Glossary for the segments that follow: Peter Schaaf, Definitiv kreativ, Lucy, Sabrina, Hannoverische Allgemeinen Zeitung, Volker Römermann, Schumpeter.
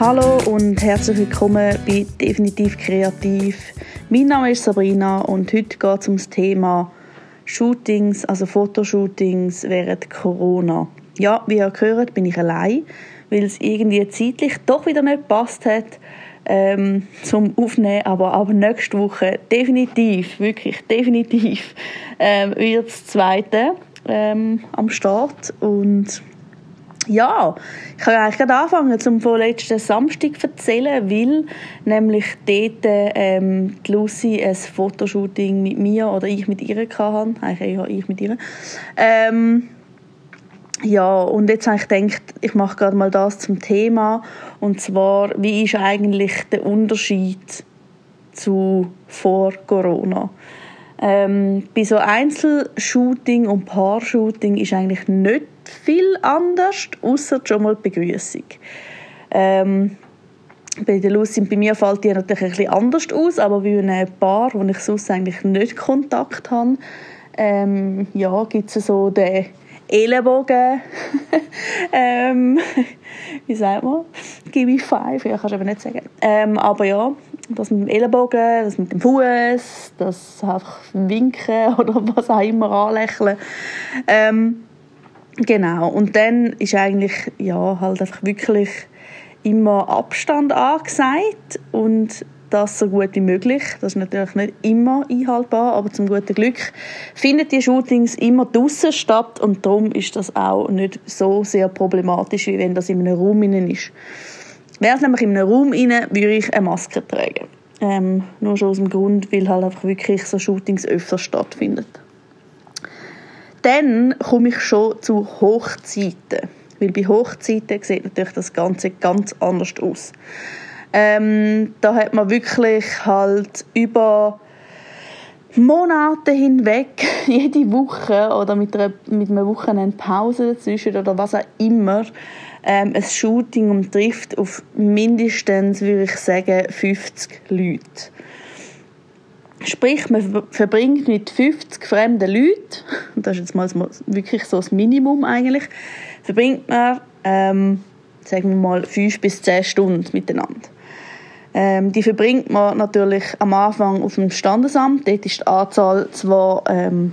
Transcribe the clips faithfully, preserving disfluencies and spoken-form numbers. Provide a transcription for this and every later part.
Hallo und herzlich willkommen bei Definitiv kreativ. Mein Name ist Sabrina und heute geht es um das Thema Shootings, also Fotoshootings während Corona. Ja, wie ihr gehört, bin ich allein, weil es irgendwie zeitlich doch wieder nicht gepasst hat ähm, zum Aufnehmen, aber ab nächste Woche definitiv, wirklich definitiv ähm, wird das zweite ähm, am Start. Und ja, ich kann eigentlich gerade anfangen, zum vorletzten Samstag zu erzählen, weil nämlich dort ähm, die Lucy ein Fotoshooting mit mir oder ich mit ihr hatte. Eigentlich ich mit ihr. Ähm, ja, und jetzt habe ich gedacht, ich mache gerade mal das zum Thema. Und zwar, wie ist eigentlich der Unterschied zu vor Corona? Ähm, bei so Einzelshooting und Paarshooting ist eigentlich nicht viel anders, ausser schon mal die Begrüßung. Ähm, bei der Lucy und bei mir fällt die natürlich ein bisschen anders aus, aber wie ein Paar, wo ich sonst eigentlich nicht Kontakt habe, ähm, ja, gibt es so den Ellenbogen, ähm, wie sagt man, give me five, ja, kannst du aber nicht sagen. Ähm, aber ja, das mit dem Ellenbogen, das mit dem Fuß, das einfach winken oder was auch immer, anlächeln. Ähm, Genau, und dann ist eigentlich ja, halt einfach wirklich immer Abstand angesagt und das so gut wie möglich. Das ist natürlich nicht immer einhaltbar, aber zum guten Glück finden die Shootings immer draussen statt und darum ist das auch nicht so sehr problematisch, wie wenn das in einem Raum innen ist. Wäre es nämlich in einem Raum innen, würde ich eine Maske tragen. Ähm, nur schon aus dem Grund, weil halt einfach wirklich so Shootings öfter stattfinden. Dann komme ich schon zu Hochzeiten, weil bei Hochzeiten sieht natürlich das Ganze ganz anders aus. Ähm, da hat man wirklich halt über Monate hinweg, jede Woche oder mit einer, mit einer Wochenende Pause dazwischen oder was auch immer, ähm, ein Shooting und trifft auf mindestens, würde ich sagen, fünfzig Leute. Sprich, man verbringt mit fünfzig fremden Leuten, und das ist jetzt mal wirklich so das Minimum eigentlich, verbringt man, ähm, sagen wir mal, fünf bis zehn Stunden miteinander. Ähm, die verbringt man natürlich am Anfang auf dem Standesamt. Dort ist die Anzahl zwar ähm,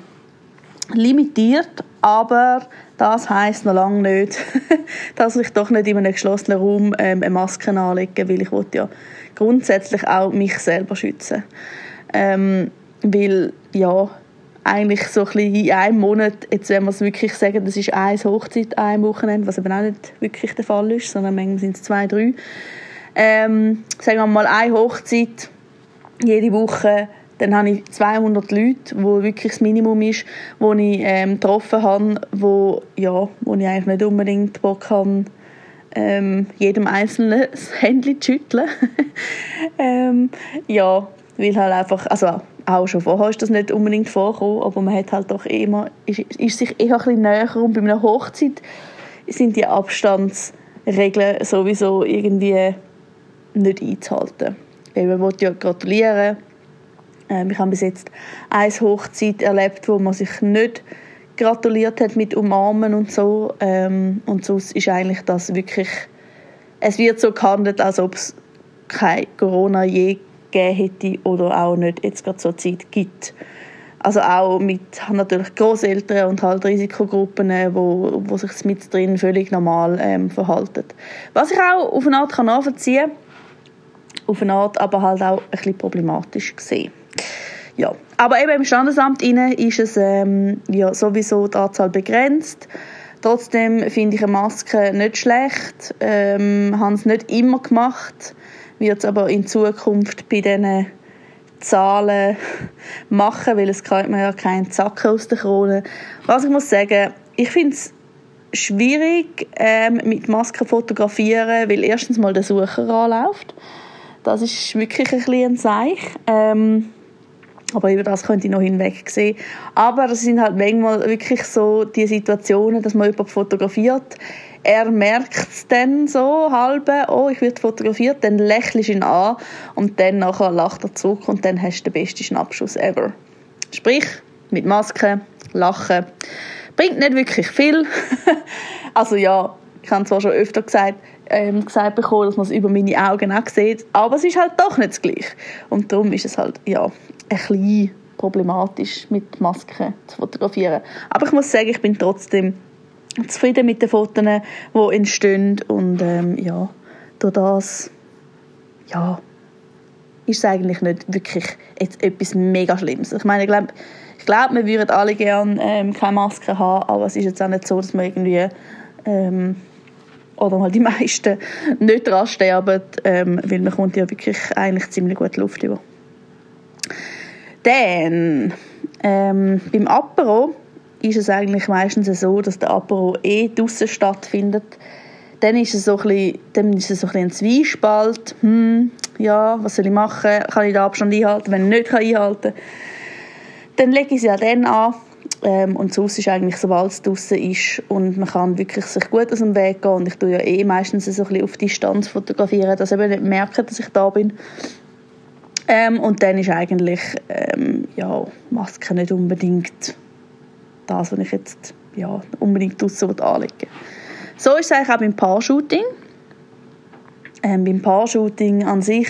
limitiert, aber das heisst noch lange nicht, dass ich doch nicht in einem geschlossenen Raum ähm, eine Maske anlege, weil ich wollte ja grundsätzlich auch mich selber schützen. Ähm, weil, ja, eigentlich so ein bisschen in einem Monat, jetzt wenn wir es wirklich sagen, das ist eine Hochzeit, ein Wochenende, was eben auch nicht wirklich der Fall ist, sondern manchmal sind es zwei, drei. Ähm, sagen wir mal, eine Hochzeit jede Woche, dann habe ich zweihundert Leute, wo wirklich das Minimum ist, wo ich ähm, getroffen habe, wo, ja, wo ich eigentlich nicht unbedingt Bock habe, ähm, jedem Einzelnen das Händchen zu schütteln. ähm, ja, weil halt einfach, also auch schon vorher ist das nicht unbedingt vorgekommen, aber man hat halt doch immer, ist, ist sich eher ein bisschen näher und bei einer Hochzeit sind die Abstandsregeln sowieso irgendwie nicht einzuhalten. Weil man will ja gratulieren. Ähm, ich habe bis jetzt eine Hochzeit erlebt, wo man sich nicht gratuliert hat mit Umarmen und so. Ähm, und sonst ist eigentlich das wirklich, es wird so gehandelt, als ob es kein Corona je hätte oder auch nicht jetzt gerade zur Zeit gibt. Also auch mit natürlich Grosseltern und halt Risikogruppen, die wo, wo sich mit drin völlig normal ähm, verhalten. Was ich auch auf eine Art kann nachvollziehen, auf eine Art aber halt auch ein bisschen problematisch gesehen. Ja. Aber eben im Standesamt inne ist es ähm, ja, sowieso die Anzahl begrenzt. Trotzdem finde ich eine Maske nicht schlecht. Ähm, habe es nicht immer gemacht. Wird es aber in Zukunft bei diesen Zahlen machen, weil es kriegt man ja keinen Zacken aus der Krone. Was ich muss sagen, ich finde es schwierig, ähm, mit Masken fotografieren, weil erstens mal der Sucher anläuft. Das ist wirklich ein kleines Seich. Ähm, aber über das könnte ich noch hinwegsehen. Aber es sind halt manchmal wirklich so die Situationen, dass man jemanden fotografiert. Er merkt es dann so halbe, oh, ich werde fotografiert, dann lächelst du ihn an und dann nachher lacht er zurück und dann hast du den besten Schnappschuss ever. Sprich, mit Maske, lachen, bringt nicht wirklich viel. Also ja, Ich habe zwar schon öfter gesagt, ähm, gesagt bekommen, dass man es über meine Augen auch sieht, aber es ist halt doch nicht das Gleiche. Und darum ist es halt ja, ein bisschen problematisch, mit Masken zu fotografieren. Aber ich muss sagen, ich bin trotzdem zufrieden mit den Fotos, die entstehen. Und ähm, ja, durch das ja, ist es eigentlich nicht wirklich jetzt etwas mega Schlimmes. Ich meine, ich glaube, ich glaub, wir würden alle gerne ähm, keine Maske haben, aber es ist jetzt auch nicht so, dass wir irgendwie ähm, oder mal die meisten nicht daran sterben, ähm, weil man kommt ja wirklich eigentlich ziemlich gut Luft über. Dann, ähm, beim Apero ist es eigentlich meistens so, dass der Apero eh draussen stattfindet. Dann ist es so ein bisschen, dann ist es so ein bisschen ein Zwiespalt. Hm, ja, was soll ich machen? Kann ich den Abstand einhalten? Wenn ich nicht einhalten kann, dann lege ich sie ja dann an. Ähm, und sonst ist eigentlich, sobald es draussen ist und man kann wirklich sich gut aus dem Weg gehen. Und ich tue ja eh meistens so ein bisschen auf Distanz fotografieren, dass ich eben nicht merke, dass ich da bin. Ähm, und dann ist eigentlich ähm, ja, Maske nicht unbedingt das, was ich jetzt ja, unbedingt draussen anlegen will. So ist es eigentlich auch beim Paar-Shooting. Ähm, beim Paar-Shooting an sich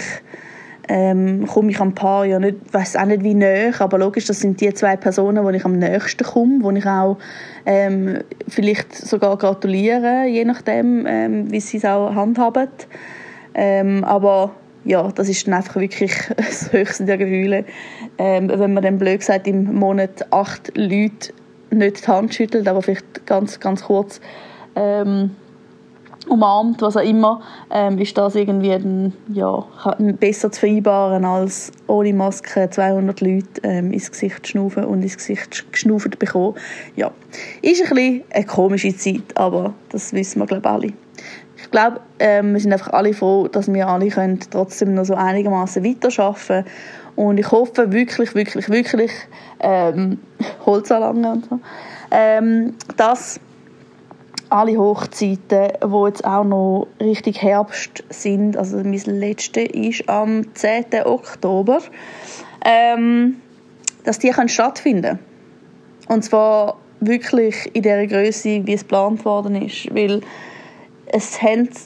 ähm, komme ich am Paar ja nicht, ich weiss auch nicht wie nahe, aber logisch, das sind die zwei Personen, wo ich am nächsten komme, wo ich auch ähm, vielleicht sogar gratuliere, je nachdem, ähm, wie sie es auch handhaben. Ähm, aber ja, das ist dann einfach wirklich das Höchste der Gefühle. Ähm, wenn man dann blöd gesagt im Monat acht Leute nicht die Hand schüttelt, aber vielleicht ganz, ganz kurz ähm, umarmt, was auch immer, ähm, ist das irgendwie ein, ja, besser zu vereinbaren, als ohne Maske zweihundert Leute ähm, ins Gesicht zu schnaufen und ins Gesicht geschnaufen zu bekommen. Ja, ist ein bisschen eine komische Zeit, aber das wissen wir, glaube ich, alle. Ich glaube, ähm, wir sind einfach alle froh, dass wir alle können trotzdem noch so einigermaßen weiterarbeiten können. Und ich hoffe wirklich, wirklich, wirklich, ähm, Holzanlagen und so, ähm, dass alle Hochzeiten, die jetzt auch noch richtig Herbst sind, also mein letzte ist am zehnten Oktober, ähm, dass die können stattfinden. Und zwar wirklich in der Größe, wie es geplant worden ist, weil es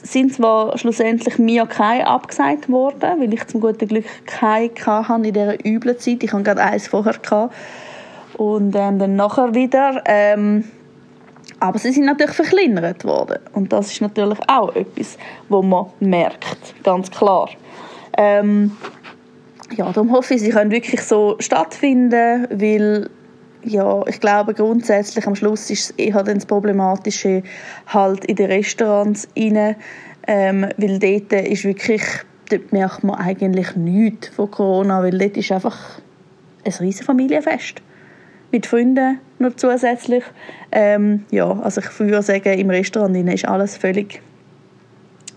sind zwar schlussendlich mir keine abgesagt worden, weil ich zum guten Glück keine hatte in dieser üblen Zeit. Ich hatte gerade eins vorher und ähm, dann nachher wieder. Ähm, aber sie sind natürlich verkleinert worden. Und das ist natürlich auch etwas, was man merkt, ganz klar. Ähm, ja, darum hoffe ich, sie können wirklich so stattfinden, weil ja, ich glaube grundsätzlich am Schluss ist es eher das Problematische halt in den Restaurants rein, ähm, weil dort ist wirklich, dort merkt man eigentlich nichts von Corona, weil dort ist einfach ein riesen Familienfest. Mit Freunden noch zusätzlich. Ähm, ja, also ich würde sagen, im Restaurant rein ist alles völlig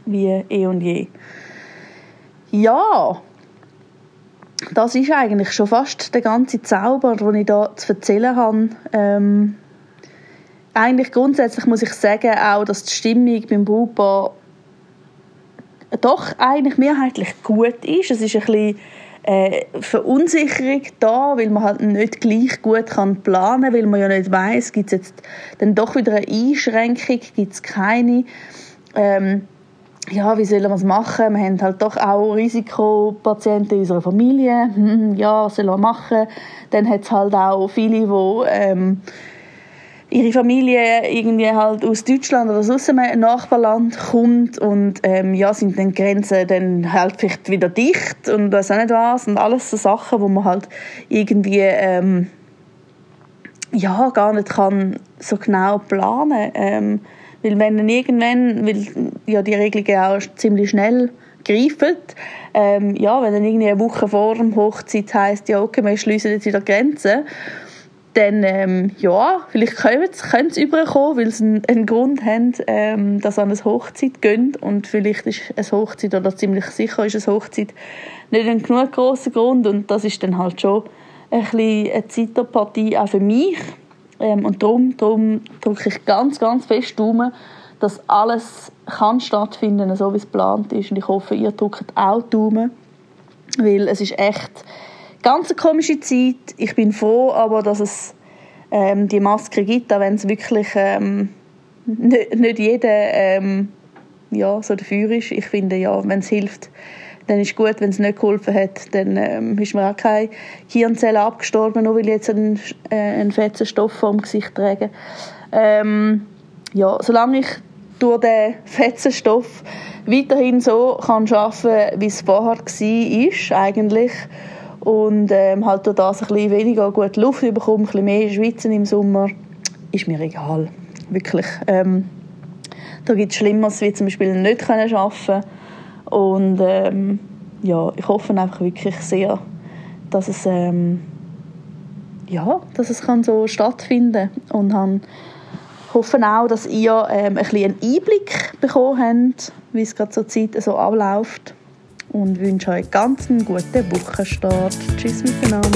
wie eh und je. Ja, das ist eigentlich schon fast der ganze Zauber, den ich hier zu erzählen habe. Ähm, eigentlich grundsätzlich muss ich sagen, auch, dass die Stimmung beim Brautpaar doch eigentlich mehrheitlich gut ist. Es ist ein bisschen äh, Verunsicherung da, weil man halt nicht gleich gut kann planen kann, weil man ja nicht weiss, gibt es jetzt dann doch wieder eine Einschränkung, gibt es keine. Ähm, Ja, wie sollen wir es machen? Wir haben halt doch auch Risikopatienten in unserer Familie. Hm, ja, was sollen wir machen? Dann hat es halt auch viele, die ähm, ihre Familie irgendwie halt aus Deutschland oder aus einem Nachbarland kommt und ähm, ja, sind dann Grenzen dann halt vielleicht wieder dicht und weiss auch nicht was. Und alles so Sachen, wo man halt irgendwie ähm, ja, gar nicht kann so genau planen kann. Ähm, Weil wenn dann irgendwann, weil ja die Regelungen auch ziemlich schnell greifen, ähm, ja, wenn dann irgendwie eine Woche vor der Hochzeit heisst, ja okay, wir schliessen jetzt wieder Grenzen, dann ähm, ja, vielleicht können sie überkommen, weil sie einen, einen Grund haben, ähm, dass sie an eine Hochzeit gehen und vielleicht ist eine Hochzeit, oder ziemlich sicher ist eine Hochzeit, nicht ein genug grosser Grund und das ist dann halt schon ein bisschen eine Zeitpartie auch für mich. Ähm, und darum, darum drücke ich ganz, ganz fest die Daumen, dass alles kann stattfinden, so wie es geplant ist. Und ich hoffe, ihr drückt auch die Daumen, weil es ist echt ganz eine komische Zeit. Ich bin froh, aber dass es ähm, die Maske gibt, auch wenn es wirklich ähm, nicht, nicht jeder ähm, ja, so dafür ist. Ich finde, ja, wenn es hilft, dann ist gut. Wenn es nicht geholfen hat, dann ähm, ist mir auch keine Hirnzelle abgestorben, nur weil ich jetzt einen, äh, einen fetzen Stoff vor dem Gesicht trage. Ähm, ja, solange ich durch den fetzen Stoff weiterhin so kann arbeiten, wie es vorher war, eigentlich, und ähm, halt durch das ein bisschen weniger gute Luft bekomme, ein bisschen mehr schwitzen im Sommer, ist mir egal. Wirklich. Ähm, da gibt es Schlimmeres, wie zum Beispiel nicht arbeiten können. Und ähm, ja, ich hoffe einfach wirklich sehr, dass es, ähm, ja, dass es kann so stattfinden kann. Und han, hoffe auch, dass ihr ähm, ein bisschen einen Einblick bekommen habt, wie es gerade zur Zeit so abläuft. Und wünsche euch ganz einen guten Wochenstart. Tschüss miteinander.